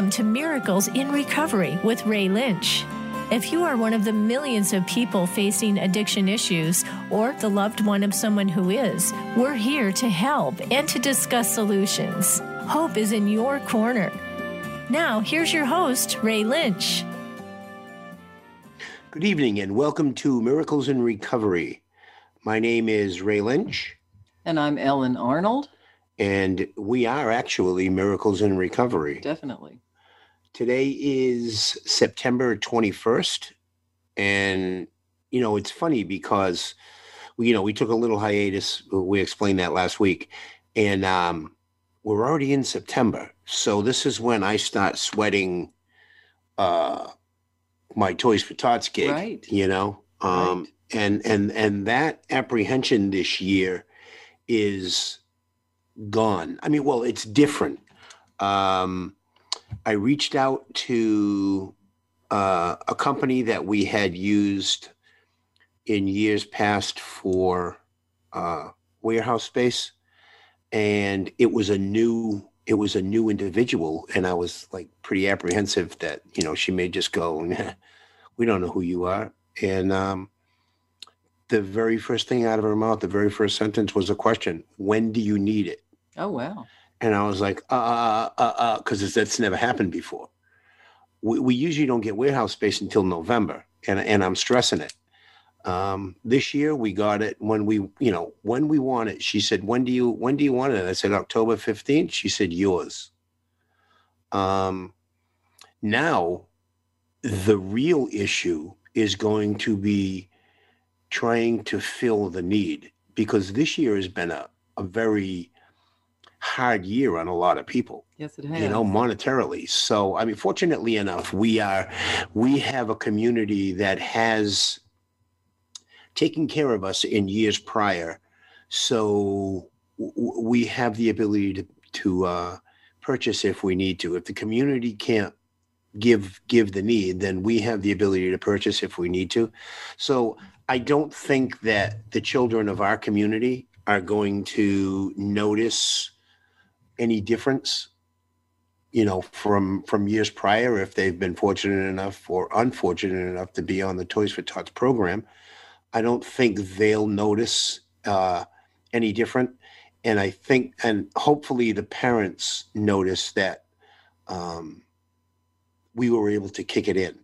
Welcome to Miracles in Recovery with Ray Lynch. If you are one of the millions of people facing addiction issues or the loved one of someone who is, we're here to help and to discuss solutions. Hope is in your corner. Now, here's your host, Ray Lynch. Good evening and welcome to Miracles in Recovery. My name is Ray Lynch. And I'm Ellen Arnold. And we are actually Miracles in Recovery. Definitely. Today is September 21st, and, it's funny because, we took a little hiatus. We explained that last week, and we're already in September. So this is when I start sweating my Toys for Tots gig, right. Right. And that apprehension this year is gone. It's different. I reached out to a company that we had used in years past for warehouse space, and it was a new individual, and I was pretty apprehensive that she may just go, "We don't know who you are," and the very first thing out of her mouth, the very first sentence was a question: "When do you need it?" Oh wow. And I was like, because that's never happened before. We usually don't get warehouse space until November, and I'm stressing it. This year we got it when we want it. She said, when do you want it? And I said, October 15th. She said, yours. Now the real issue is going to be trying to fill the need, because this year has been a very hard year on a lot of people. Yes, it has. Monetarily. So, fortunately enough, we have a community that has taken care of us in years prior. So we have the ability to purchase if we need to. If the community can't give the need, then we have the ability to purchase if we need to. So I don't think that the children of our community are going to notice any difference, from years prior, if they've been fortunate enough or unfortunate enough to be on the Toys for Tots program. I don't think they'll notice any different. And I think, and hopefully the parents notice that we were able to kick it in,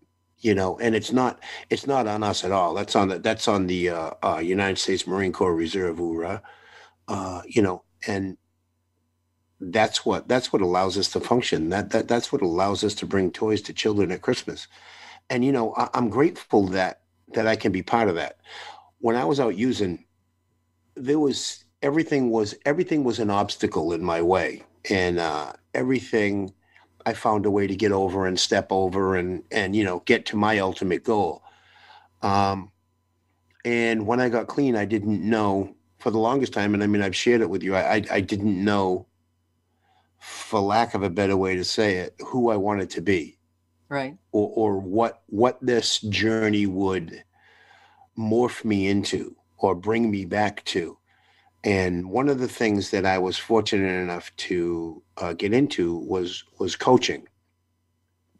and it's not on us at all. That's on the United States Marine Corps Reserve, URA, and that's what allows us to function. That's what allows us to bring toys to children at Christmas. And, I'm grateful that I can be part of that. When I was out using, everything was an obstacle in my way. And, everything I found a way to get over and step over and get to my ultimate goal. And when I got clean, I didn't know for the longest time. And I've shared it with you. I didn't know, for lack of a better way to say it, who I wanted to be. Right. Or what this journey would morph me into or bring me back to. And one of the things that I was fortunate enough to get into was coaching.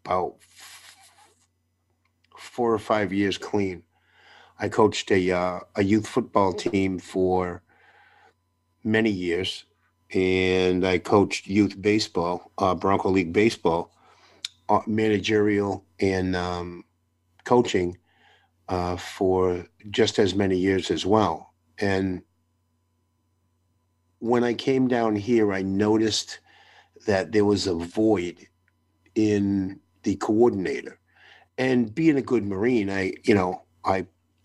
About 4 or 5 years clean, I coached a youth football team for many years. And I coached youth baseball, Bronco League baseball, managerial and coaching for just as many years as well. And when I came down here, I noticed that there was a void in the coordinator. And being a good Marine, I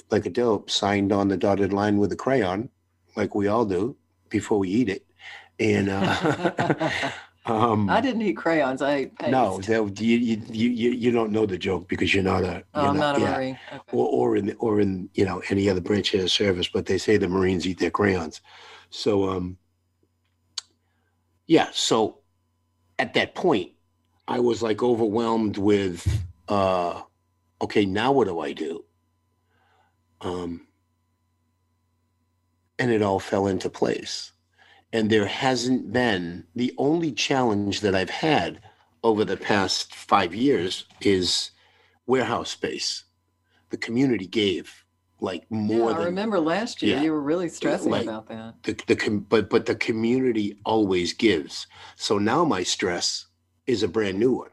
like a dope signed on the dotted line with a crayon, like we all do before we eat it. And I didn't eat crayons. I ate paste. No, you don't know the joke because you're not a. Oh, I'm not a Marine. Okay. Or in any other branch of the service, but they say the Marines eat their crayons. So So at that point, I was overwhelmed with okay, now what do I do? And it all fell into place. And there hasn't been the only challenge that I've had over the past 5 years is warehouse space. The community gave like more than. I remember last year you were really stressing about that. But the community always gives. So now my stress is a brand new one.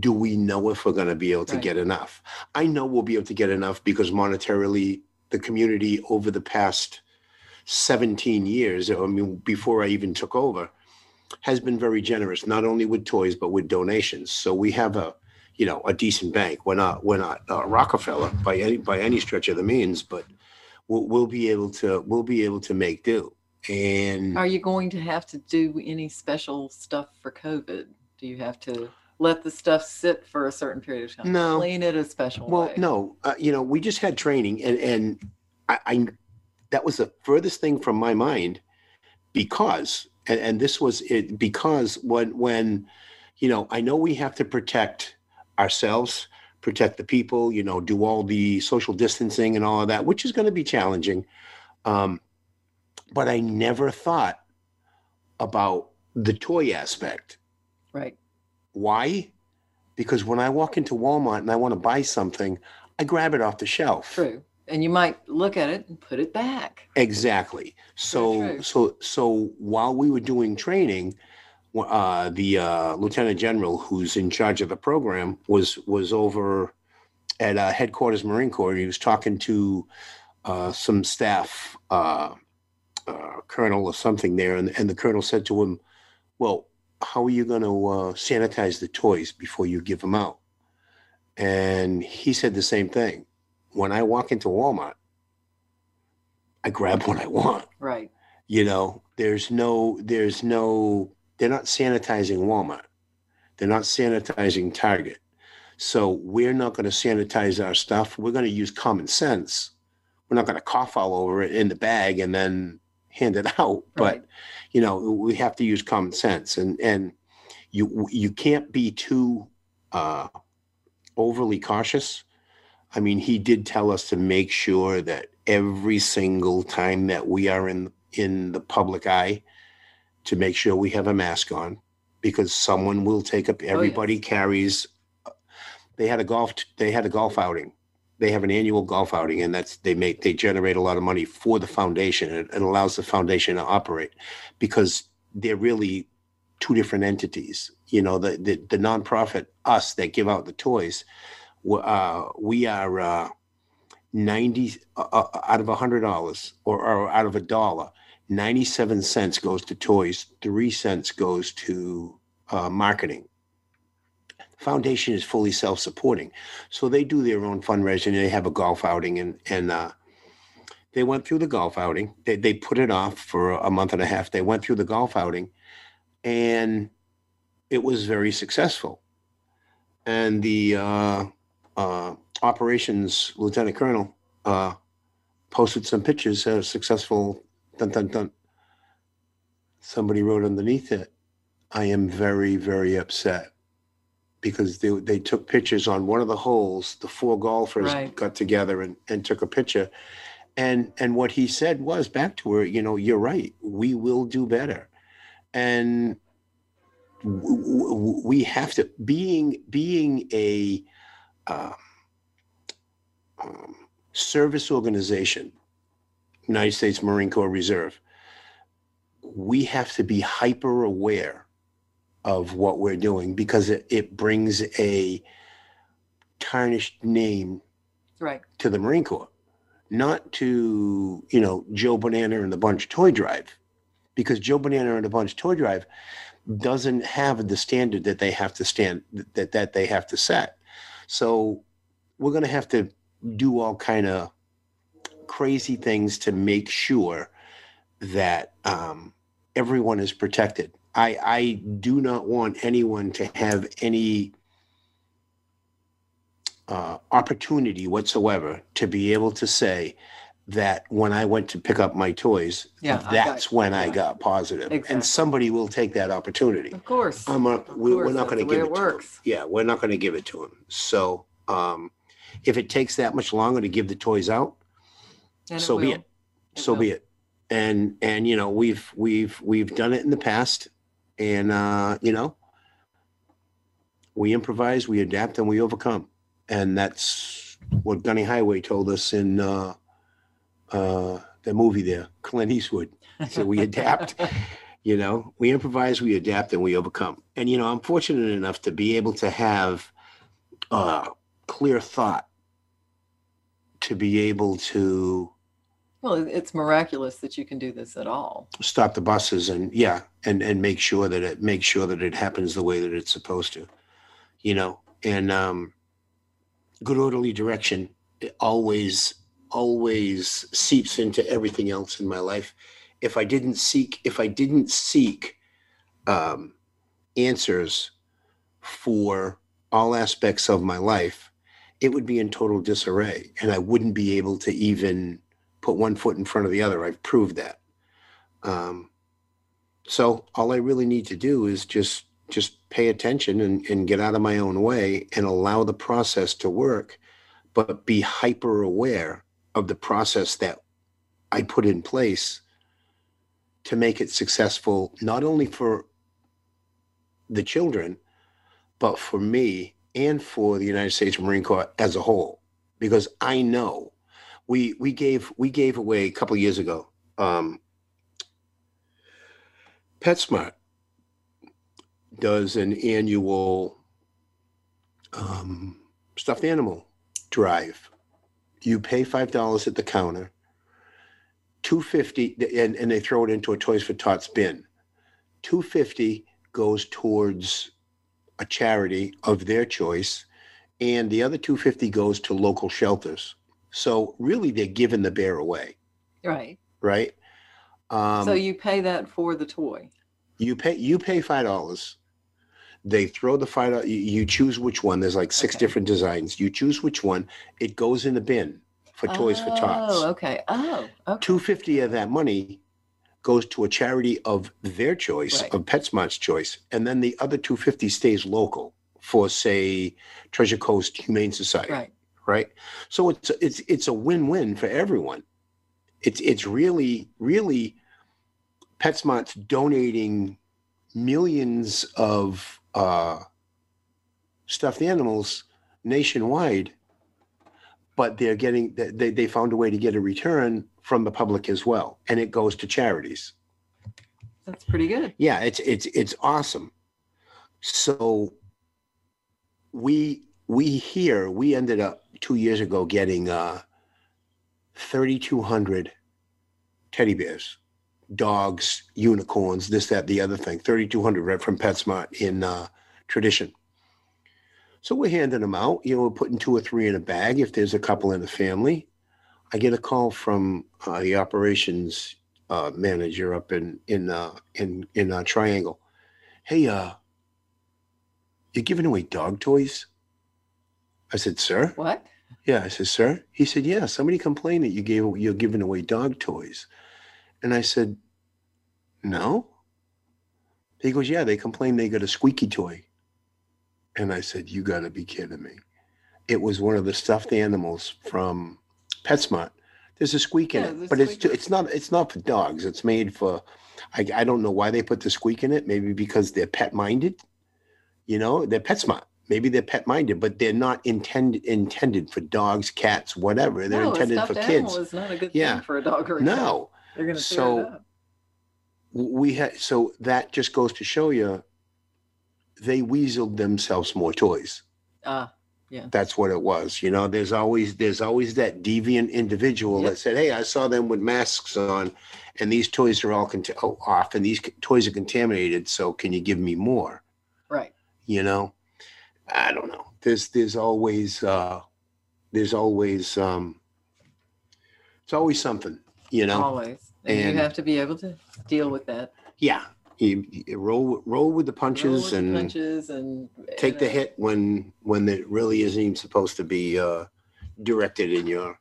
Do we know if we're going to be able to get enough? I know we'll be able to get enough because monetarily the community over the past 17 years, I mean, before I even took over, has been very generous, not only with toys, but with donations. So we have a decent bank. We're not Rockefeller by any stretch of the means, but we'll be able to make do. And are you going to have to do any special stuff for COVID? Do you have to let the stuff sit for a certain period of time? No. Clean it a special way? Well, no. We just had training, and I that was the furthest thing from my mind because I know we have to protect ourselves, protect the people, do all the social distancing and all of that, which is going to be challenging. But I never thought about the toy aspect. Right. Why? Because when I walk into Walmart and I want to buy something, I grab it off the shelf. True. And you might look at it and put it back. Exactly. So while we were doing training, the Lieutenant General who's in charge of the program was over at Headquarters Marine Corps. He was talking to some staff, colonel or something there, and the colonel said to him, well, how are you going to sanitize the toys before you give them out? And he said the same thing. When I walk into Walmart, I grab what I want. Right. They're not sanitizing Walmart. They're not sanitizing Target. So we're not going to sanitize our stuff. We're going to use common sense. We're not going to cough all over it in the bag and then hand it out. Right. But, we have to use common sense. And you can't be too overly cautious. I mean, he did tell us to make sure that every single time that we are in the public eye, to make sure we have a mask on, because someone will take up. Everybody carries. They had a golf outing. They have an annual golf outing, and they generate a lot of money for the foundation. It allows the foundation to operate because they're really two different entities. The nonprofit us that give out the toys. We are 90 out of $100 or out of $1, 97 cents goes to toys, 3 cents goes to marketing. Foundation is fully self-supporting. So they do their own fundraising. They have a golf outing and they went through the golf outing. They put it off for a month and a half. They went through the golf outing and it was very successful. And the operations lieutenant colonel posted some pictures of successful dun dun dun. Somebody wrote underneath it, I am very, very upset, because they took pictures on one of the holes. The 4 golfers got together and took a picture. And what he said was back to her, you're right, we will do better. And we have to, being a service organization, United States Marine Corps Reserve, we have to be hyper aware of what we're doing, because it brings a tarnished name to the Marine Corps, not to, Joe Banana and the Bunch Toy Drive, because Joe Banana and the Bunch Toy Drive doesn't have the standard that they have to set. So we're going to have to do all kind of crazy things to make sure that everyone is protected. I do not want anyone to have any opportunity whatsoever to be able to say that when I went to pick up my toys, I got positive. Exactly. And somebody will take that opportunity. Of course. We're not going to give it to him. Yeah, we're not going to give it to him. So if it takes that much longer to give the toys out, so be it. So be it. And we've done it in the past, and We improvise, we adapt, and we overcome. And that's what Gunny Highway told us in the movie there, Clint Eastwood. So we adapt, you know, we improvise, we adapt, and we overcome. And, you know, I'm fortunate enough to be able to have clear thought, to be able to... Well, it's miraculous that you can do this at all. Stop the buses and make sure that it happens the way that it's supposed to, you know, and good orderly direction always seeps into everything else in my life. If I didn't seek answers for all aspects of my life, it would be in total disarray, and I wouldn't be able to even put one foot in front of the other. I've proved that. So all I really need to do is just pay attention and get out of my own way and allow the process to work, but be hyper aware of the process that I put in place to make it successful, not only for the children, but for me and for the United States Marine Corps as a whole, because I know We gave away a couple of years ago, PetSmart does an annual stuffed animal drive. You pay $5 at the counter, $2.50, and they throw it into a Toys for Tots bin. $2.50 goes towards a charity of their choice, and the other $2.50 goes to local shelters. So really, they're giving the bear away. Right. Right. So you pay that for the toy. You pay $5. They throw the $5. You choose which one. There's like six different designs. You choose which one. It goes in the bin for Toys for Tots. Oh, okay. Oh, okay. $2.50 of that money goes to a charity of their choice, right, of PetSmart's choice, and then the other $2.50 stays local for, say, Treasure Coast Humane Society. Right. Right. So it's a win-win for everyone. It's really, really PetSmart's donating millions of stuffed animals nationwide, but they're getting, they found a way to get a return from the public as well. And it goes to charities. That's pretty good. Yeah. It's awesome. So we ended up 2 years ago getting 3,200 teddy bears, dogs, unicorns, this, that, the other thing, 3,200 right from PetSmart in tradition. So we're handing them out, you know, we're putting two or three in a bag. If there's a couple in the family, I get a call from the operations manager up in Triangle. Hey, you're giving away dog toys? I said, sir? What? Yeah, I said, sir? He said, yeah, somebody complained that you're giving away dog toys. And I said, no? He goes, yeah, they complained they got a squeaky toy. And I said, you got to be kidding me. It was one of the stuffed animals from PetSmart. There's a squeak in it, but it's not for dogs. It's made for, I don't know why they put the squeak in it. Maybe because they're pet-minded. You know, they're PetSmart. Maybe they're pet-minded, but they're not intended for dogs, cats, whatever. They're intended for kids. No, a stuffed animal is not a good thing for a dog or a cat. No. They're going to tear it up. So that just goes to show you, they weaseled themselves more toys. Yeah. That's what it was. You know, there's always that deviant individual, yep, that said, hey, I saw them with masks on, and these toys are all off, and these toys are contaminated, so can you give me more? Right. You know? I don't know. There's always it's always something, you know, always. And you have to be able to deal with that. Yeah. You roll with the punches and take the hit when it really isn't even supposed to be, directed in your,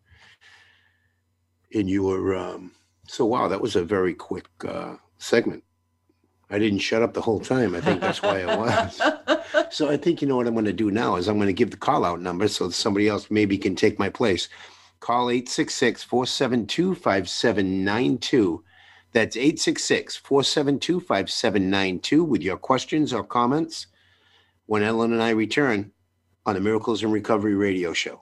so wow, that was a very quick, segment. I didn't shut up the whole time. I think that's why I was. So I think, you know, what I'm going to do now is I'm going to give the call out number so somebody else maybe can take my place. Call 866-472-5792. That's 866-472-5792 with your questions or comments. when Ellen and I return on the Miracles in Recovery radio show.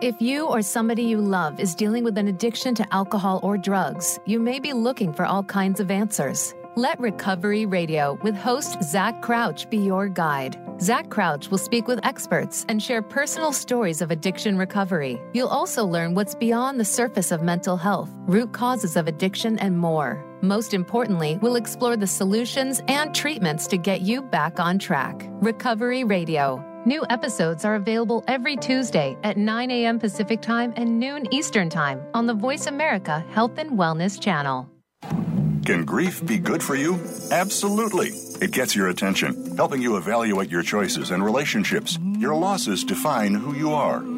If you or somebody you love is dealing with an addiction to alcohol or drugs, you may be looking for all kinds of answers. Let Recovery Radio with host Zach Crouch be your guide. Zach Crouch will speak with experts and share personal stories of addiction recovery. You'll also learn what's beyond the surface of mental health, root causes of addiction, and more. Most importantly, we'll explore the solutions and treatments to get you back on track. Recovery Radio. New episodes are available every Tuesday at 9 a.m. Pacific Time and noon Eastern Time on the Voice America Health and Wellness Channel. Can grief be good for you? Absolutely. It gets your attention, helping you evaluate your choices and relationships. Your losses define who you are.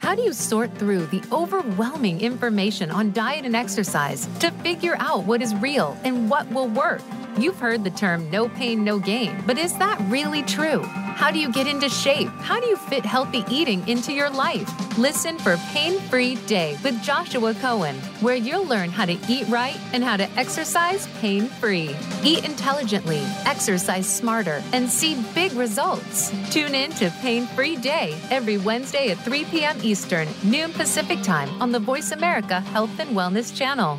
How do you sort through the overwhelming information on diet and exercise to figure out what is real and what will work? You've heard the term no pain, no gain, but is that really true? How do you get into shape? How do you fit healthy eating into your life? Listen for Pain-Free Day with Joshua Cohen, where you'll learn how to eat right and how to exercise pain-free. Eat intelligently, exercise smarter, and see big results. Tune in to Pain-Free Day every Wednesday at 3 p.m. Eastern, noon Pacific Time on the Voice America Health and Wellness Channel.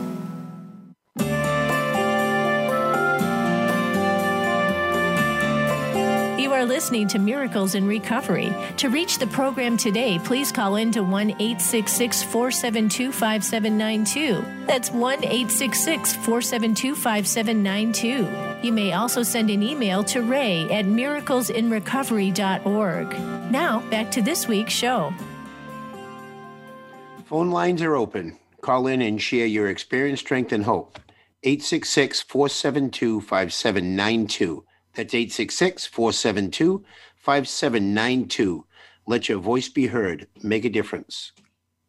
You are listening to Miracles in Recovery. To reach the program today, please call in to 1-866-472-5792. That's 1-866-472-5792. You may also send an email to ray@miraclesinrecovery.org. Now, back to this week's show. Phone lines are open. Call in and share your experience, strength, and hope. 866-472-5792. That's 866-472-5792. Let your voice be heard. Make a difference.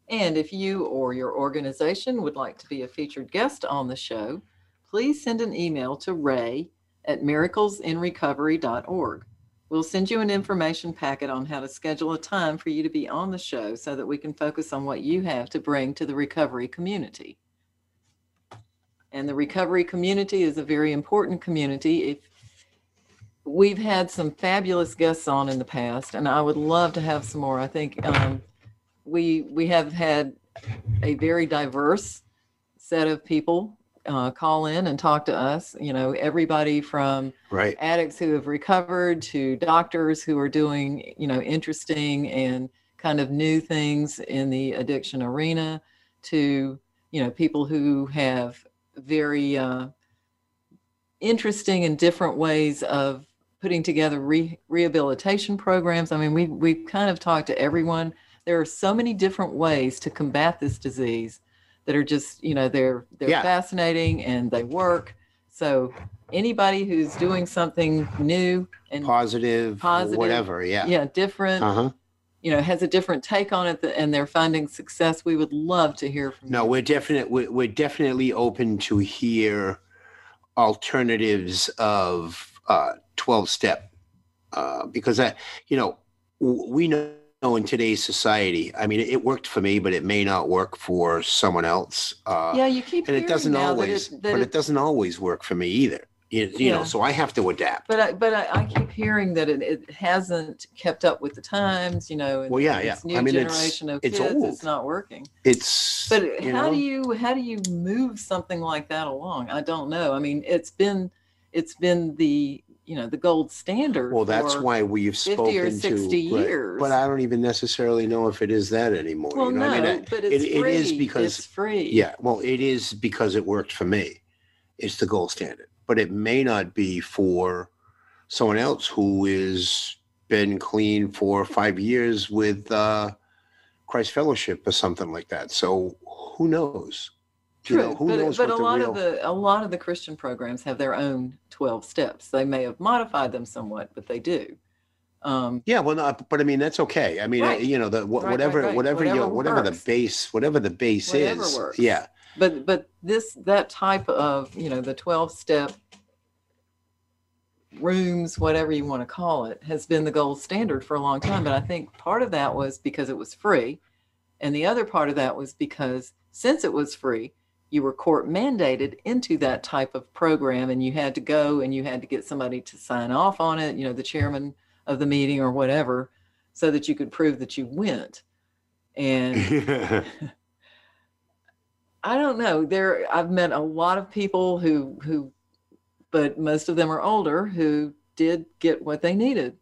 And if you or your organization would like to be a featured guest on the show, please send an email to ray@miraclesinrecovery.org. We'll send you an information packet on how to schedule a time for you to be on the show so that we can focus on what you have to bring to the recovery community. And the recovery community is a very important community. We've had some fabulous guests on in the past, and I would love to have some more. I think we have had a very diverse set of people call in and talk to us. You know, everybody from addicts who have recovered to doctors who are doing, you know, interesting and kind of new things in the addiction arena to, you know, people who have very interesting and different ways of putting together rehabilitation programs. I mean, we've kind of talked to everyone. There are so many different ways to combat this disease that are just, you know, they're fascinating and they work. So anybody who's doing something new and positive whatever, different, you know, has a different take on it and they're finding success, we would love to hear from you. We're definitely open to hear alternatives of 12-step because we know in today's society, I mean, it worked for me, but it may not work for someone else. You keep and it doesn't always, it doesn't always work for me either. You know, so I have to adapt. But I keep hearing that it hasn't kept up with the times. You know, and it's new generation of kids. It's old. It's not working. How do you move something like that along? I don't know. I mean, it's been the the gold standard. Well, that's why we've spoken 50 or 60 years. But I don't even necessarily know if it is that anymore. Well, but it's free. It is because it's free. Yeah. Well, it is because it worked for me. It's the gold standard. But it may not be for someone else who has been clean for 5 years with Christ Fellowship or something like that. So who knows? Who knows? But a lot of the Christian programs have their own 12 steps. They may have modified them somewhat, but they do. But I mean that's okay. I mean, whatever the base is. Works. Yeah. But that type of, the 12-step rooms, whatever you want to call it, has been the gold standard for a long time. But I think part of that was because it was free. And the other part of that was because since it was free, you were court mandated into that type of program, and you had to go and you had to get somebody to sign off on it, the chairman of the meeting or whatever, so that you could prove that you went. And... I don't know. I've met a lot of people who, but most of them are older, who did get what they needed,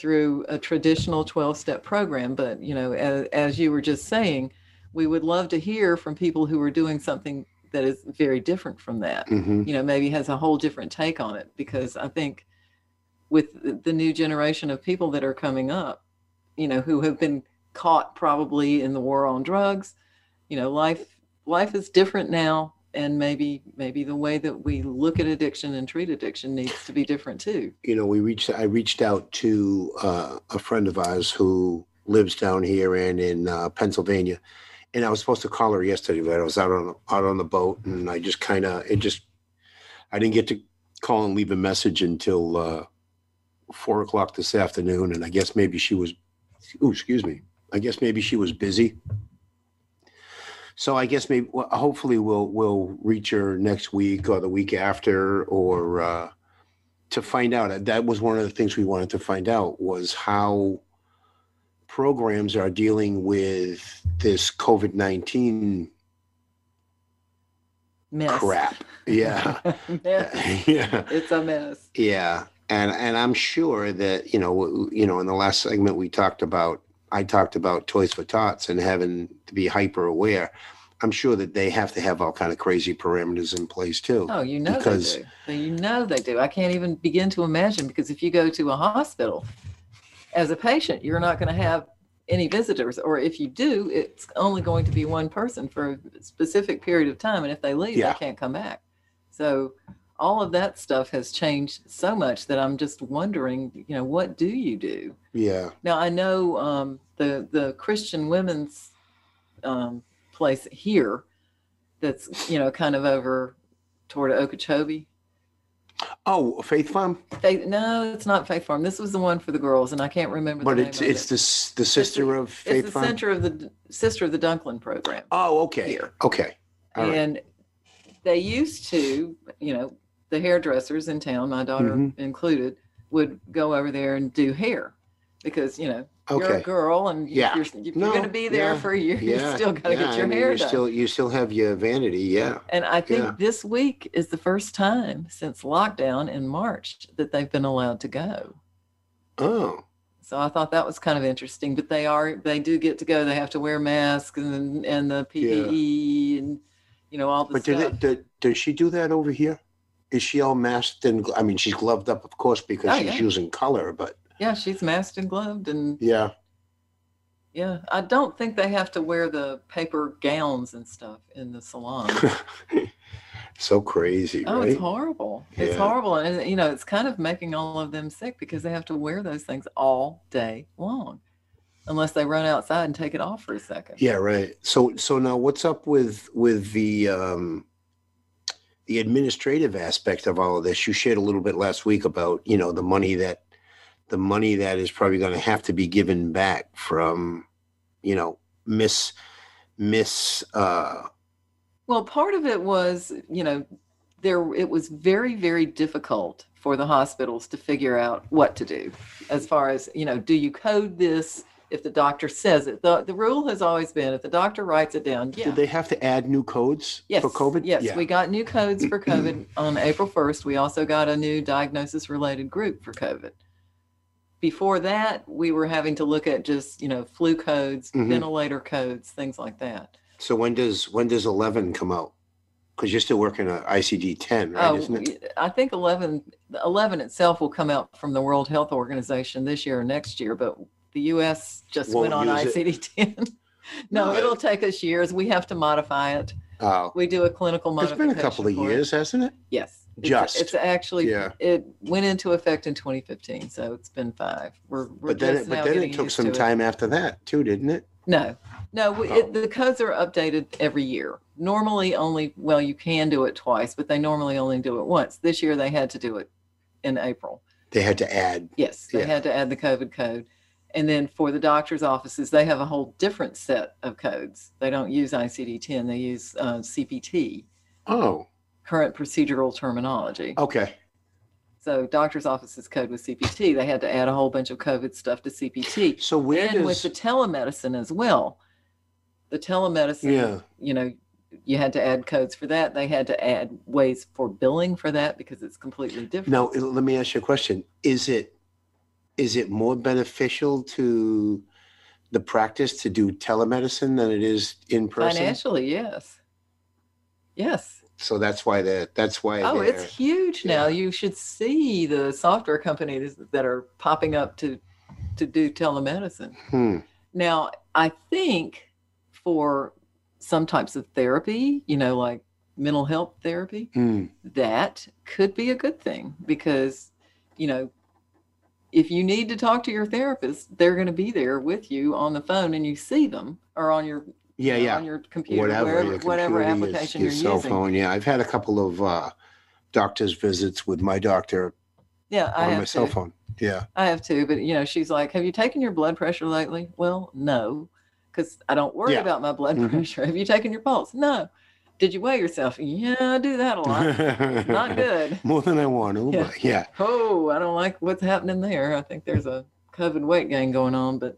through a traditional 12-step program. But, as you were just saying, we would love to hear from people who are doing something that is very different from that, mm-hmm. Maybe has a whole different take on it, because I think with the new generation of people that are coming up, who have been caught probably in the war on drugs, life is different now, and maybe the way that we look at addiction and treat addiction needs to be different too. I reached out to a friend of ours who lives down here and in Pennsylvania, and I was supposed to call her yesterday, but I was out on the boat, and I just I didn't get to call and leave a message until 4:00 this afternoon, and I guess maybe she was busy. So I guess hopefully we'll reach her next week or the week after, or to find out. That was one of the things we wanted to find out, was how programs are dealing with this COVID-19 mess. Crap. Yeah. Mess. Yeah. It's a mess. Yeah. And I'm sure that, in the last segment I talked about Toys for Tots and having to be hyper aware. I'm sure that they have to have all kind of crazy parameters in place too. Oh, they do. I can't even begin to imagine, because if you go to a hospital as a patient, you're not going to have any visitors, or if you do, it's only going to be one person for a specific period of time. And if they leave, they can't come back. So all of that stuff has changed so much that I'm just wondering, what do you do? Yeah. Now, I know the Christian women's place here that's, kind of over toward Okeechobee. Oh, Faith Farm? No, it's not Faith Farm. This was the one for the girls, and I can't remember the name of it. But it's the sister of Faith Farm? It's the center of the sister of the Dunklin program. Oh, okay. Here. Okay. All right. And they used to, the hairdressers in town, my daughter mm-hmm. included, would go over there and do hair, because you're a girl and you're going to be there for a year. Yeah. You still got to get your hair done. You still have your vanity, And I think this week is the first time since lockdown in March that they've been allowed to go. Oh. So I thought that was kind of interesting. But they do get to go. They have to wear masks and the PPE and all the stuff. But does she do that over here? Is she all masked and? I mean, she's gloved up, of course, because she's using color. But she's masked and gloved, and I don't think they have to wear the paper gowns and stuff in the salon. So crazy, right? Oh, it's horrible. Yeah. It's horrible, and it's kind of making all of them sick, because they have to wear those things all day long, unless they run outside and take it off for a second. Yeah, right. So now, what's up with the the administrative aspect of all of this. You shared a little bit last week about, you know, the money that is probably going to have to be given back from, you know, Well, part of it was, you know, it was very, very difficult for the hospitals to figure out what to do as far as, you know, do you code this if the doctor says it? The rule has always been if the doctor writes it down, yeah. Did they have to add new codes for COVID? Yes, yeah. We got new codes for COVID on April 1st. We also got a new diagnosis-related group for COVID. Before that, we were having to look at just, you know, flu codes, ventilator codes, things like that. So when does 11 come out? Because you're still working on ICD-10, right, isn't it? I think 11 itself will come out from the World Health Organization this year or next year, but the U.S. just went on ICD-10. No, it'll take us years. We have to modify it. Oh. We do a clinical modification. It's been a couple of years, hasn't it? Yes. It's actually, it went into effect in 2015, so it's been 5. But then it took some time after that, too, didn't it? No. The codes are updated every year. Normally only, well, you can do it twice, but they normally only do it once. This year they had to do it in April. They had to add. Yes, they had to add the COVID code. And then for the doctor's offices, they have a whole different set of codes. They don't use ICD-10, they use CPT. Oh. Current procedural terminology. Okay. So doctor's offices code with CPT. They had to add a whole bunch of COVID stuff to CPT. So with the telemedicine as well. The telemedicine, you know, you had to add codes for that. They had to add ways for billing for that because it's completely different. Now, let me ask you a question. Is it more beneficial to the practice to do telemedicine than it is in person? Financially, yes. Yes. So that's why it's huge now. You should see the software companies that are popping up to do telemedicine. Now, I think for some types of therapy, you know, like mental health therapy, that could be a good thing because, you know, if you need to talk to your therapist, they're going to be there with you on the phone and you see them or on your on your computer, whatever application you're using. Your cell phone, I've had a couple of doctor's visits with my doctor on my cell phone. Yeah, I have too. But, you know, she's like, have you taken your blood pressure lately? Well, no, because I don't worry about my blood pressure. Have you taken your pulse? No. Did you weigh yourself? Yeah, I do that a lot. Not good. More than I want to, but yeah. Oh, I don't like what's happening there. I think there's a COVID weight gain going on, but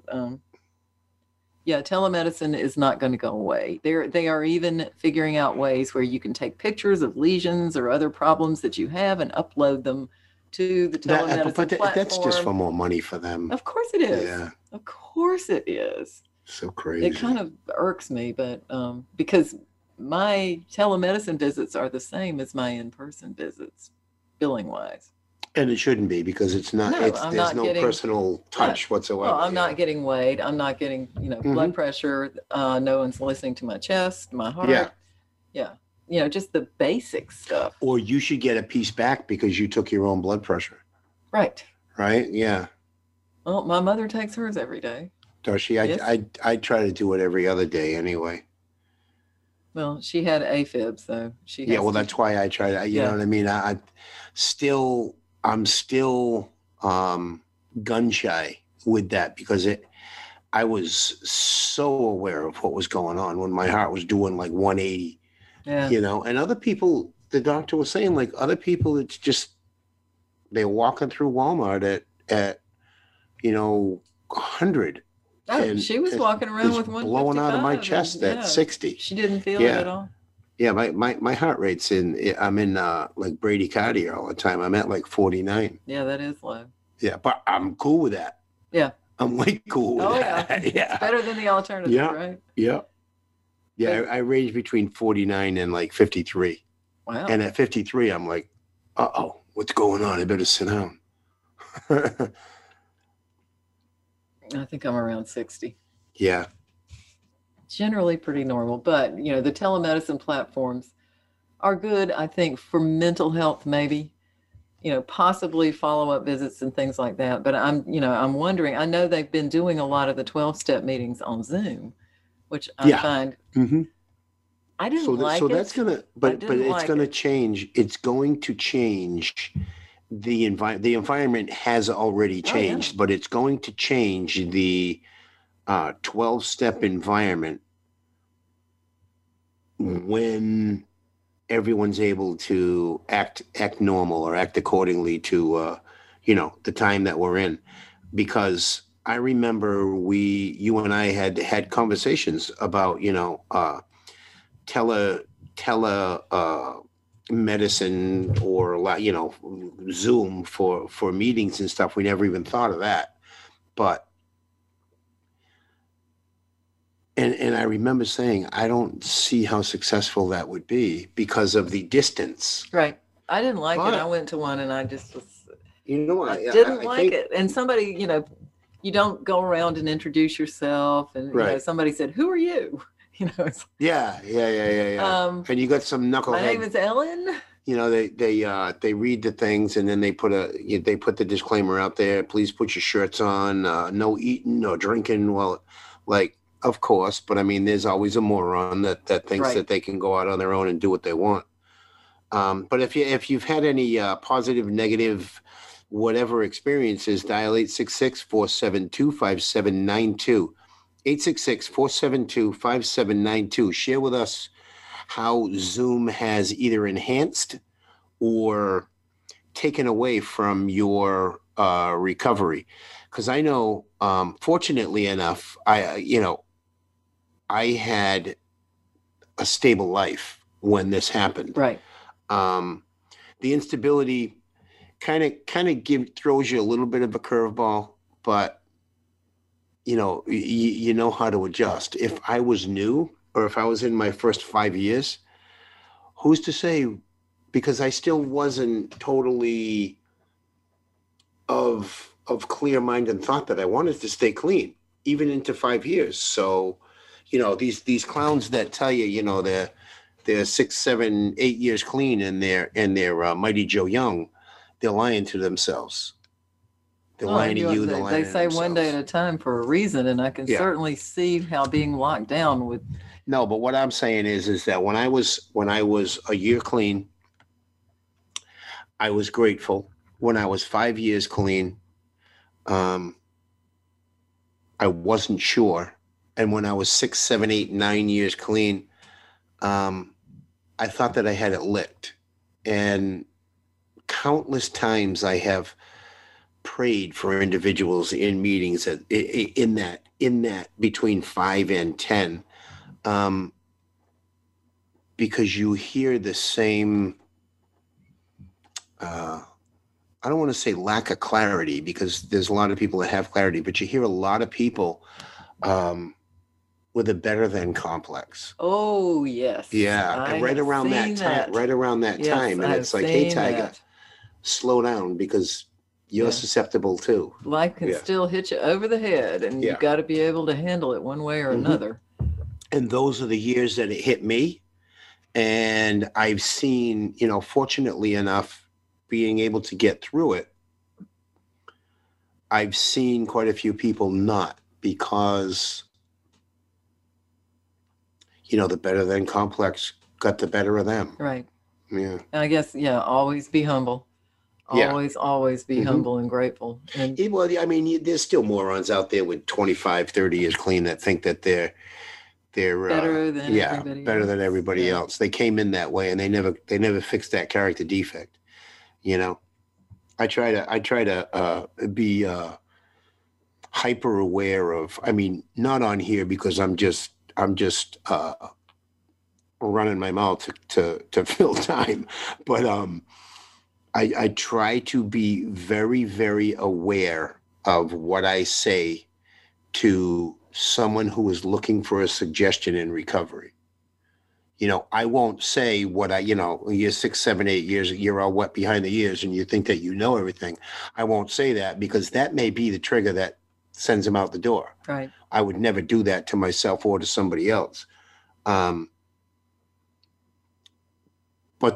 telemedicine is not going to go away. They are even figuring out ways where you can take pictures of lesions or other problems that you have and upload them to the telemedicine platform. That's just for more money for them. Of course it is. Yeah. Of course it is. So crazy. It kind of irks me, but because my telemedicine visits are the same as my in-person visits, billing-wise. And it shouldn't be because it's not. There's no personal touch whatsoever. Well, I'm not getting weighed. I'm not getting, you know, blood pressure. No one's listening to my chest, my heart. Yeah. You know, just the basic stuff. Or you should get a piece back because you took your own blood pressure. Right. Yeah. Well, my mother takes hers every day. Does she? I try to do it every other day anyway. Well, she had AFib, so she has that's why I try to, you know what I mean? I'm still gun shy with that because I was so aware of what was going on when my heart was doing like 180, you know, and other people, the doctor was saying like other people, it's just, they're walking through Walmart at you know, 100. Oh, she was walking around with 155. Blowing out of my chest at 60. She didn't feel it at all. Yeah, my heart rate's I'm in like bradycardia all the time. I'm at like 49. Yeah, that is low. Yeah, but I'm cool with that. Yeah. I'm way cool with that. It's better than the alternative, right? Yeah. Yeah, I range between 49 and like 53. Wow. And at 53, I'm like, uh-oh, what's going on? I better sit down. I think I'm around 60. Yeah. Generally pretty normal, but, you know, the telemedicine platforms are good, I think, for mental health, maybe, you know, possibly follow-up visits and things like that. But I'm wondering, I know they've been doing a lot of the 12-step meetings on Zoom, which I find I didn't so like that, so it. That's gonna, but it's like gonna change. It's going to change. The environment has already changed, but it's going to change the 12-step environment when everyone's able to act normal or act accordingly to the time that we're in. Because I remember you and I had conversations about tele medicine or Zoom for meetings and stuff. We never even thought of that, but and I remember saying I don't see how successful that would be because of the distance. Right, I didn't like it. I went to one and I just was, I didn't like it. And somebody, you don't go around and introduce yourself, and somebody said, "Who are you?" It's and you got some knucklehead. My name is Ellen. They read the things and then they put the disclaimer out there. Please put your shirts on. No eating or drinking. Well, of course, but I mean, there's always a moron that thinks that they can go out on their own and do what they want. But if you've had any positive, negative, whatever experiences, dial 866-472-5792. 866-472-5792. Share with us how Zoom has either enhanced or taken away from your recovery. Because I know, fortunately enough, I had a stable life when this happened. Right. The instability kind of throws you a little bit of a curveball, but you know how to adjust. If I was new or if I was in my first 5 years, who's to say? Because I still wasn't totally of clear mind and thought that I wanted to stay clean, even into 5 years. So, these clowns that tell you, they're 6, 7, 8 years clean and they're Mighty Joe Young, they're lying to themselves. They say one day at a time for a reason, and I can certainly see how being locked down would. No, but what I'm saying is that when I was a year clean, I was grateful. When I was 5 years clean, I wasn't sure, and when I was 6, 7, 8, 9 years clean, I thought that I had it licked, and countless times I have prayed for individuals in meetings in that between 5 and 10, because you hear the same, I don't want to say lack of clarity, because there's a lot of people that have clarity, but you hear a lot of people with a better than complex. Oh yes. Yeah. And right around that time. And it's like, hey Tiger, slow down, because you're susceptible too. Life can still hit you over the head, and you've got to be able to handle it one way or another. And those are the years that it hit me. And I've seen, fortunately enough, being able to get through it, I've seen quite a few people not, because, the better than complex got the better of them. Right. Yeah. I guess, always be humble. Yeah. Always be humble and grateful. And there's still morons out there with 25, 30 years clean that think that they're better than everybody else. They came in that way and they never fixed that character defect. I try to be hyper aware of. I mean, not on here because I'm just running my mouth to fill time, but I try to be very, very aware of what I say to someone who is looking for a suggestion in recovery. I won't say what you're 6, 7, 8 years, you're all wet behind the ears and you think that you know everything. I won't say that, because that may be the trigger that sends them out the door. Right. I would never do that to myself or to somebody else. But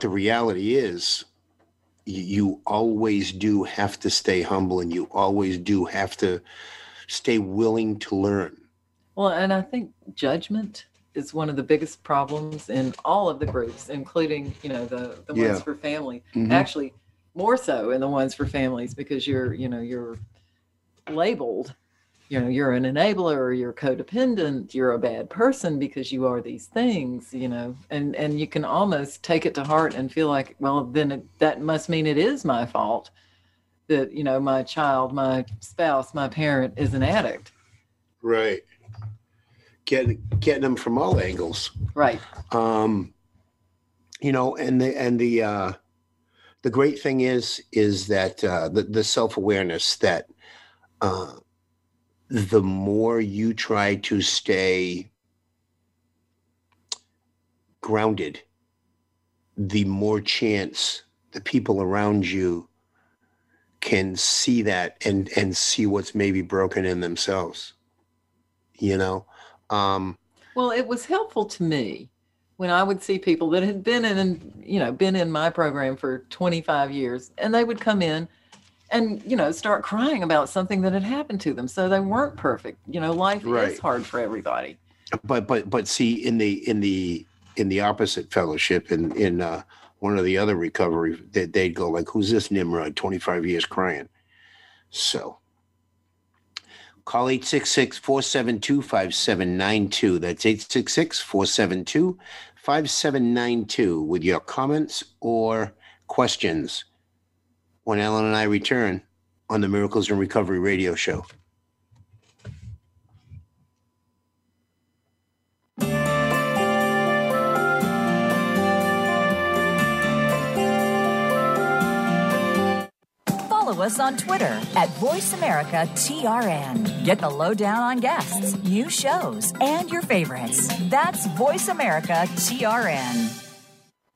the reality is, you always do have to stay humble, and you always do have to stay willing to learn. Well, and I think judgment is one of the biggest problems in all of the groups, including, you know, the ones for family. Mm-hmm. Actually, more so in the ones for families, because you're labeled, you're an enabler, you're codependent, you're a bad person because you are these things, and you can almost take it to heart and feel like, well, then that must mean it is my fault that, my child, my spouse, my parent is an addict. Right. Getting them from all angles. Right. The great thing is that the self-awareness that the more you try to stay grounded, the more chance the people around you can see that and see what's maybe broken in themselves, Well, it was helpful to me when I would see people that had been in my program for 25 years, and they would come in and, start crying about something that had happened to them. So they weren't perfect. Life Right. is hard for everybody. But see, in the opposite fellowship, in one of the other recovery, they'd go like, who's this Nimrod, 25 years crying? So call 866-472-5792. That's 866-472-5792 with your comments or questions when Ellen and I return on the Miracles and Recovery Radio Show. Follow us on Twitter at VoiceAmericaTRN. Get the lowdown on guests, new shows, and your favorites. That's VoiceAmericaTRN.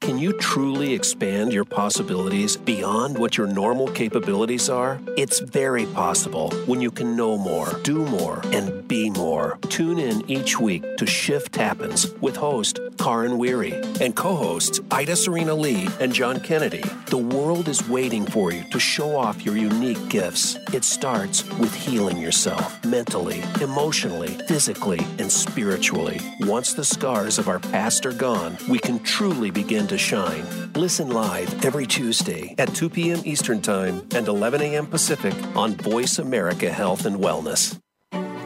Can you truly expand your possibilities beyond what your normal capabilities are? It's very possible when you can know more, do more, and be more. Tune in each week to Shift Happens with host Karin Weary and co-hosts Ida Serena Lee and John Kennedy. The world is waiting for you to show off your unique gifts. It starts with healing yourself mentally, emotionally, physically, and spiritually. Once the scars of our past are gone, we can truly begin to shine. Listen live every Tuesday at 2 p.m. Eastern Time and 11 a.m. Pacific on Voice America Health and Wellness.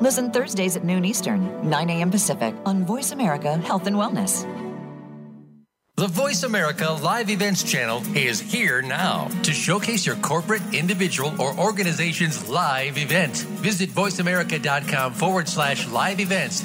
Listen Thursdays at noon Eastern, 9 a.m. Pacific on Voice America Health and Wellness. The Voice America Live Events Channel is here now to showcase your corporate, individual, or organization's live event. Visit voiceamerica.com/live events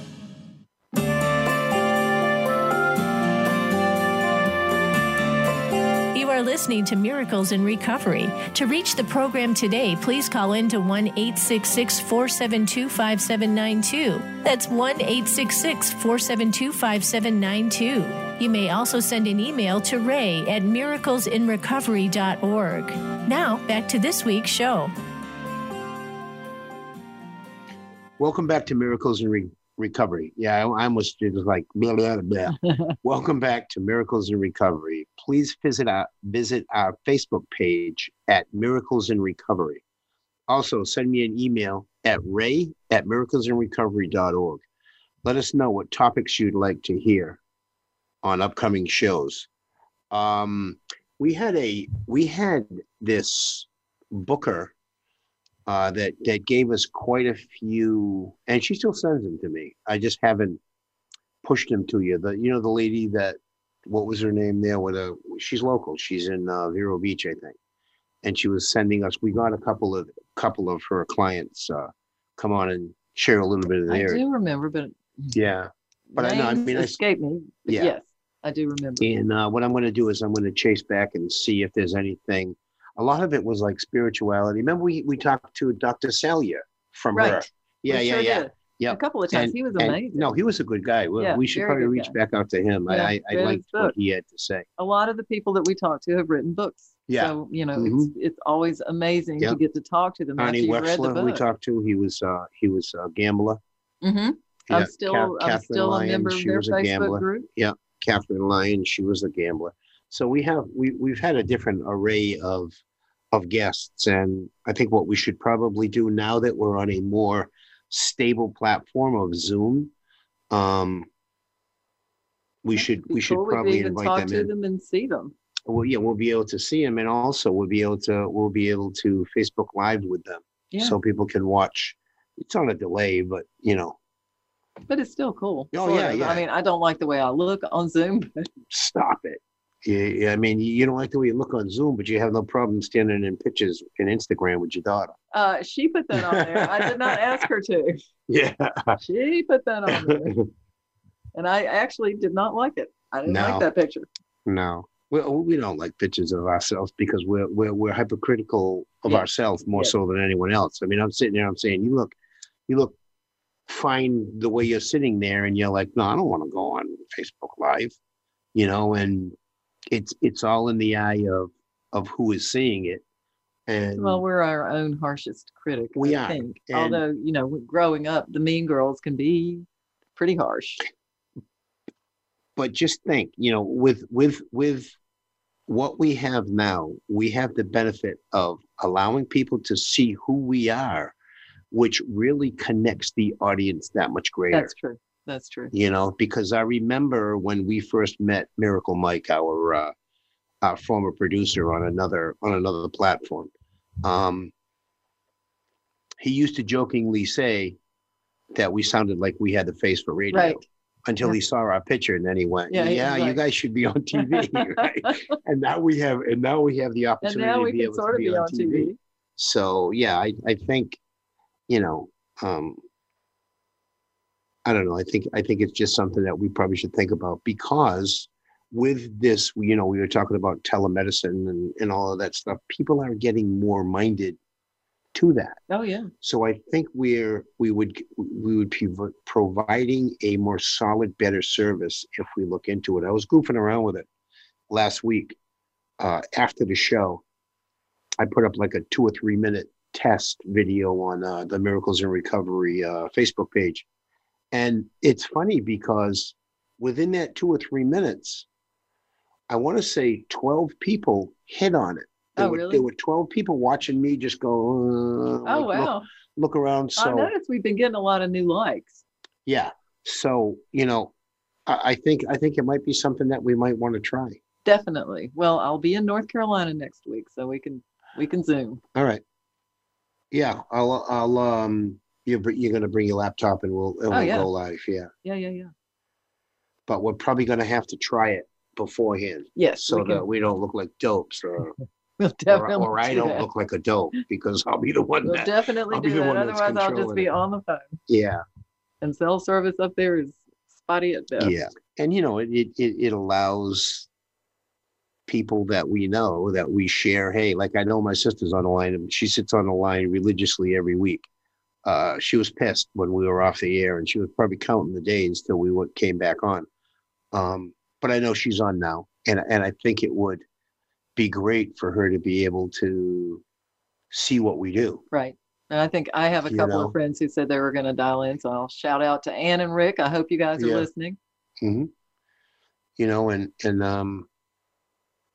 Listening to Miracles in Recovery. To reach the program today, please call in to 1-866-472-5792. That's 1-866-472-5792. You may also send an email to ray@miraclesinrecovery.org. Now, back to this week's show. Welcome back to Miracles in Recovery. Yeah, I almost did like blah, blah, blah. Welcome back to Miracles in Recovery. Please visit our Facebook page at Miracles in Recovery. Also, send me an email at ray@miraclesinrecovery.org. Let us know what topics you'd like to hear on upcoming shows. We had this booker that gave us quite a few, and she still sends them to me. I just haven't pushed them to you. The lady that, what was her name there? She's local. She's in Vero Beach, I think. And she was sending us. We got a couple of her clients come on and share a little bit of their. I do remember, but yeah, but I know. I mean, escaped me. Yeah. Yes, I do remember. And what I'm going to do is I'm going to chase back and see if there's anything. A lot of it was like spirituality. Remember, we talked to Dr. Selya from her. Yeah, we yeah. A couple of times. And he was amazing. No, he was a good guy. Well, yeah, we should probably reach back out to him. Yeah, I liked what he had to say. A lot of the people that we talked to have written books. Yeah. So, it's always amazing to get to talk to them. Arnie Wexler, we talked to, he was a gambler. Mm-hmm. Yeah. I'm still a member of their Facebook group. Yeah. Catherine Lyons, she was a gambler. So we've had a different array of guests, and I think what we should probably do now that we're on a more stable platform of Zoom, we should probably invite them in. Talk to them and see them. Well, yeah, we'll be able to see them, and also we'll be able to Facebook Live with them, so people can watch. It's on a delay, but. But it's still cool. Oh yeah. I mean, I don't like the way I look on Zoom. Stop it. Yeah, I mean, you don't like the way you look on Zoom, but you have no problem standing in pictures in Instagram with your daughter. She put that on there. I did not ask her to. Yeah. She put that on there. And I actually did not like it. I didn't like that picture. No. Well, we don't like pictures of ourselves because we're hypercritical of ourselves more so than anyone else. I mean, I'm sitting there, I'm saying, you look fine the way you're sitting there, and you're like, no, I don't want to go on Facebook Live, and it's all in the eye of who is seeing it. And well, we're our own harshest critic, I think. Although, growing up, the mean girls can be pretty harsh. But just think, with what we have now, we have the benefit of allowing people to see who we are, which really connects the audience that much greater. That's true. Because I remember when we first met Miracle Mike, our former producer on another platform, he used to jokingly say that we sounded like we had the face for radio until he saw our picture, and then he went, "Yeah, you guys should be on TV." Right? and now we have the opportunity to be able to be on TV. So yeah, I think I don't know. I think it's just something that we probably should think about, because with this, we were talking about telemedicine and all of that stuff. People are getting more minded to that. Oh yeah. So I think we would be providing a more solid, better service if we look into it. I was goofing around with it last week after the show. I put up like a 2 or 3 minute test video on the Miracles in Recovery Facebook page. And it's funny because within that 2 or 3 minutes, I want to say 12 people hit on it. There were 12 people watching me just go, look around. So I noticed we've been getting a lot of new likes. Yeah. So, I think it might be something that we might want to try. Definitely. Well, I'll be in North Carolina next week, so we can Zoom. All right. Yeah. I'll You're going to bring your laptop and we'll go live. Yeah. Yeah. But we're probably going to have to try it beforehand. Yes. So that we don't look like dopes, or we'll definitely or I don't look like a dope, because I'll be the one. We'll definitely do that. Otherwise, I'll just be on the phone. Yeah. And cell service up there is spotty at best. Yeah. And it allows people that we know, that we share. Hey, like I know my sister's on the line, and she sits on the line religiously every week. She was pissed when we were off the air, and she was probably counting the days till we came back on. But I know she's on now, and I think it would be great for her to be able to see what we do. Right. And I think I have a couple of friends who said they were going to dial in. So I'll shout out to Ann and Rick. I hope you guys are listening. Mm-hmm. You know, and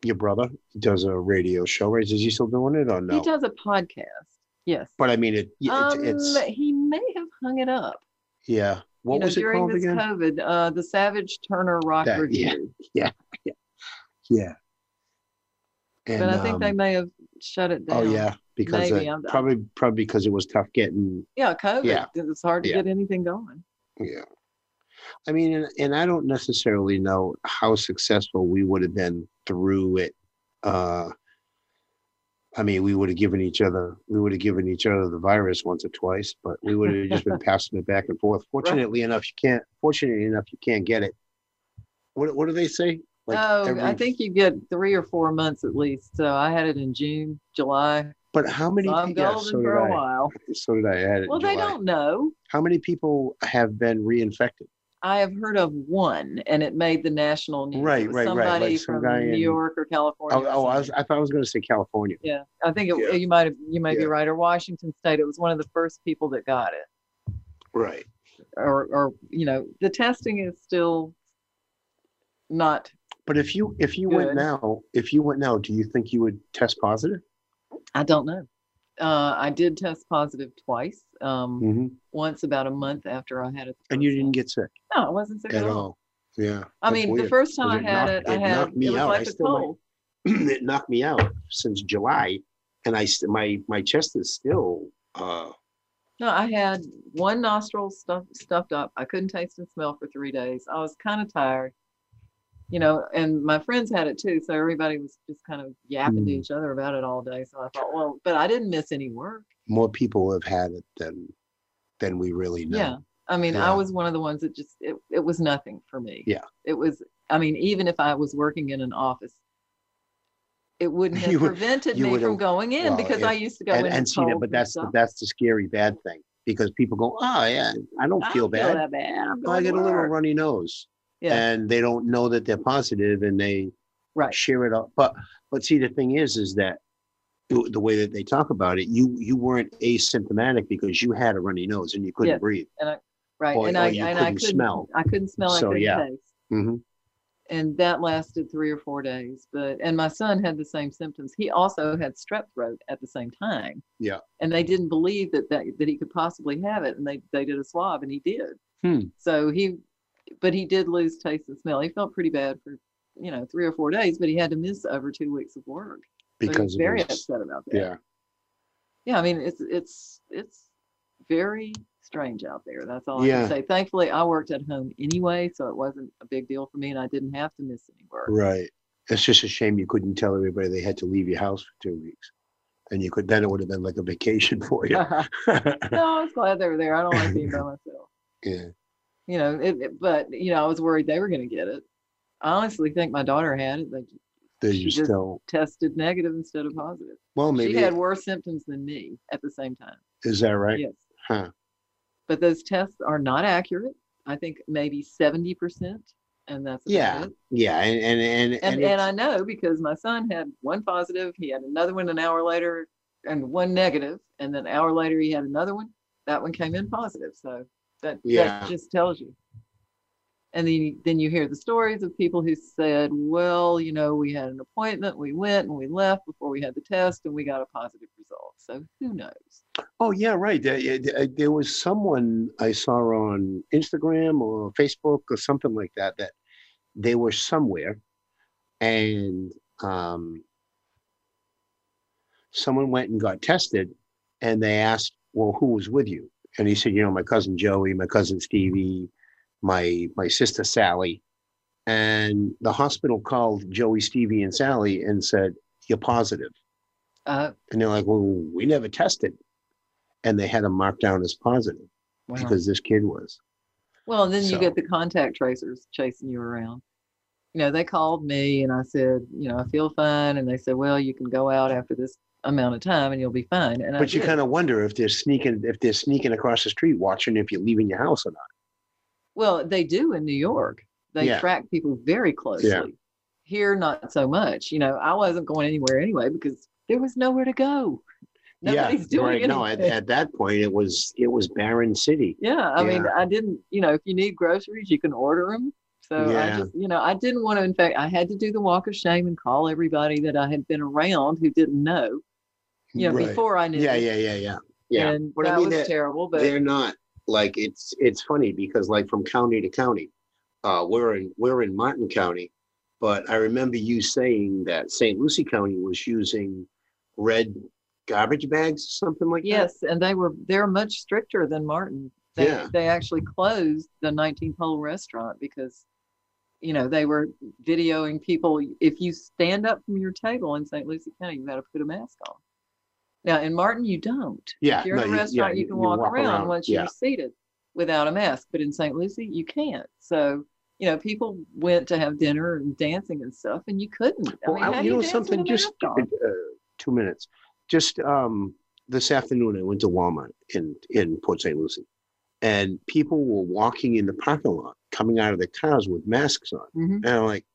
your brother does a radio show, right? Is he still doing it or no? He does a podcast. Yes. But I mean, it's he may have hung it up. Yeah. What was it called again? During this COVID, the Savage Turner Rock Review. Yeah. And, but I think they may have shut it down. Oh yeah, because probably because it was tough getting. Yeah, COVID. Yeah. It's hard to get anything going. Yeah, I mean, and I don't necessarily know how successful we would have been through it. I mean, we would have given each other the virus once or twice, but we would have just been passing it back and forth. Fortunately enough, you can't get it. What do they say? Like I think you get 3 or 4 months at least. So I had it in June, July. But how many? So I'm golden for a while. So did I. I had it. Well, they don't know. How many people have been reinfected? I have heard of one, and it made the national news. Right. Somebody like from New York or California. Oh, I thought I was going to say California. Yeah, I think you may be right, or Washington State. It was one of the first people that got it. Right. Or the testing is still not. But if you good. went now, do you think you would test positive? I don't know. I did test positive twice. Once about a month after I had it. And you didn't get sick? No, I wasn't sick at all. Yeah. I mean, weird. The first time I had it, it knocked me out. It knocked me out since July, and my chest is still. No, I had one nostril stuffed up. I couldn't taste and smell for 3 days. I was kind of tired. And my friends had it too. So everybody was just kind of yapping to each other about it all day. So I thought, but I didn't miss any work. More people have had it than we really know. Yeah. I mean, I was one of the ones that just, it was nothing for me. Yeah. It was, I mean, even if I was working in an office, it wouldn't have prevented me from going in because I used to go in and see it. But that's the scary bad thing because people go, oh yeah, I don't feel that bad. I get a little runny nose. Yeah. And they don't know that they're positive, and they share it up. But see, the thing is that the way that they talk about it, you weren't asymptomatic because you had a runny nose and you couldn't breathe. And I couldn't smell. I couldn't smell. So taste. Mm-hmm. And that lasted 3 or 4 days. And my son had the same symptoms. He also had strep throat at the same time. Yeah. And they didn't believe that he could possibly have it, and they did a swab, and he did. So But he did lose taste and smell. He felt pretty bad for, 3 or 4 days, but he had to miss over 2 weeks of work. Because so he was very upset about that. Yeah. Yeah, I mean, it's very strange out there. That's all I can say. Thankfully, I worked at home anyway, so it wasn't a big deal for me, and I didn't have to miss any work. Right. It's just a shame you couldn't tell everybody they had to leave your house for 2 weeks. And you could, then it would have been like a vacation for you. No, I was glad they were there. I don't like being by myself. Yeah. I was worried they were going to get it. I honestly think my daughter had it. She just tested negative instead of positive. Well, maybe she had worse symptoms than me at the same time. Is that right? Yes. Huh. But those tests are not accurate. I think maybe 70%, and that's about it. Yeah, and I know because my son had one positive. He had another one an hour later, and one negative, and then an hour later he had another one. That one came in positive. So. That just tells you. And then you hear the stories of people who said, well, we had an appointment, we went and we left before we had the test, and we got a positive result. So who knows? Oh, yeah, right. There was someone I saw on Instagram or Facebook or something like that they were somewhere, and someone went and got tested, and they asked, well, who was with you? And he said, my cousin Joey, my cousin Stevie, my sister Sally. And the hospital called Joey, Stevie, and Sally and said, you're positive. And they're like, well, we never tested. And they had him marked down as positive because this kid was. Well, and then you get the contact tracers chasing you around. They called me and I said, I feel fine. And they said, well, you can go out after this amount of time and you'll be fine. And but you kind of wonder if they're sneaking across the street watching if you're leaving your house or not. Well, they do in New York. They track people very closely. Yeah. Here, not so much. I wasn't going anywhere anyway because there was nowhere to go. Nobody's doing anything. No, at that point, it was Barren City. Yeah, I mean, I didn't, if you need groceries, you can order them. So I just, I didn't want to, in fact, I had to do the walk of shame and call everybody that I had been around who didn't know, before I knew. Yeah. And but that was terrible. But they're not, like, it's funny because, like, from county to county, we're in Martin County, but I remember you saying that St. Lucie County was using red garbage bags or something like that. Yes, and they're much stricter than Martin. They actually closed the 19th hole restaurant because, they were videoing people. If you stand up from your table in St. Lucie County, you got to put a mask on. Now, in Martin, you don't. Yeah, if you're in a restaurant, you can walk around once you're seated without a mask. But in St. Lucie, you can't. So, people went to have dinner and dancing and stuff, and you couldn't. Well, I mean, you know something, just 2 minutes. Just this afternoon, I went to Walmart in Port St. Lucie. And people were walking in the parking lot, coming out of their cars with masks on. Mm-hmm. And I'm like,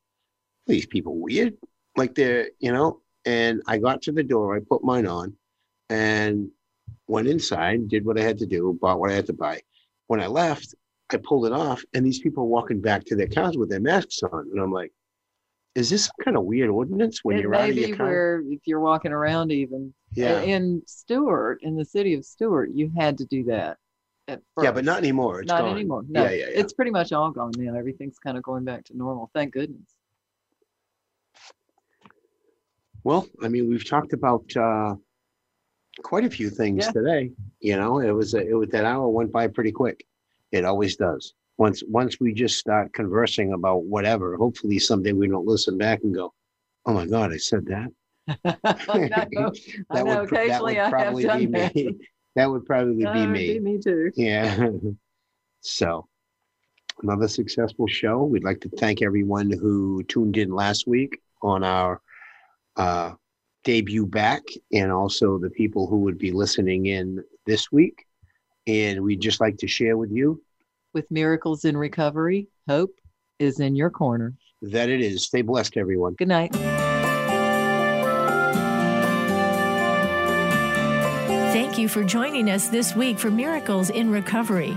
these people weird. Like they're, and I got to the door, I put mine on and went inside, did what I had to do, bought what I had to buy. When I left, I pulled it off and these people were walking back to their cars with their masks on. And I'm like, is this some kind of weird ordinance when you're out of your car? Maybe if you're walking around even. Yeah. In Stewart, in the city of Stewart, you had to do that. Yeah, but not anymore. It's not gone. Anymore. No. Yeah. It's pretty much all gone now. Everything's kind of going back to normal. Thank goodness. Well, I mean, we've talked about quite a few things today. It was that hour went by pretty quick. It always does. Once we just start conversing about whatever, hopefully someday we don't listen back and go, "Oh my God, I said that." I know. Occasionally, I have done that. That would probably be me. That would be me too. Yeah. So, another successful show. We'd like to thank everyone who tuned in last week on our debut back, and also the people who would be listening in this week. And we'd just like to share with you. With miracles in recovery, hope is in your corner. That it is. Stay blessed, everyone. Good night. Thank you for joining us this week for Miracles in Recovery.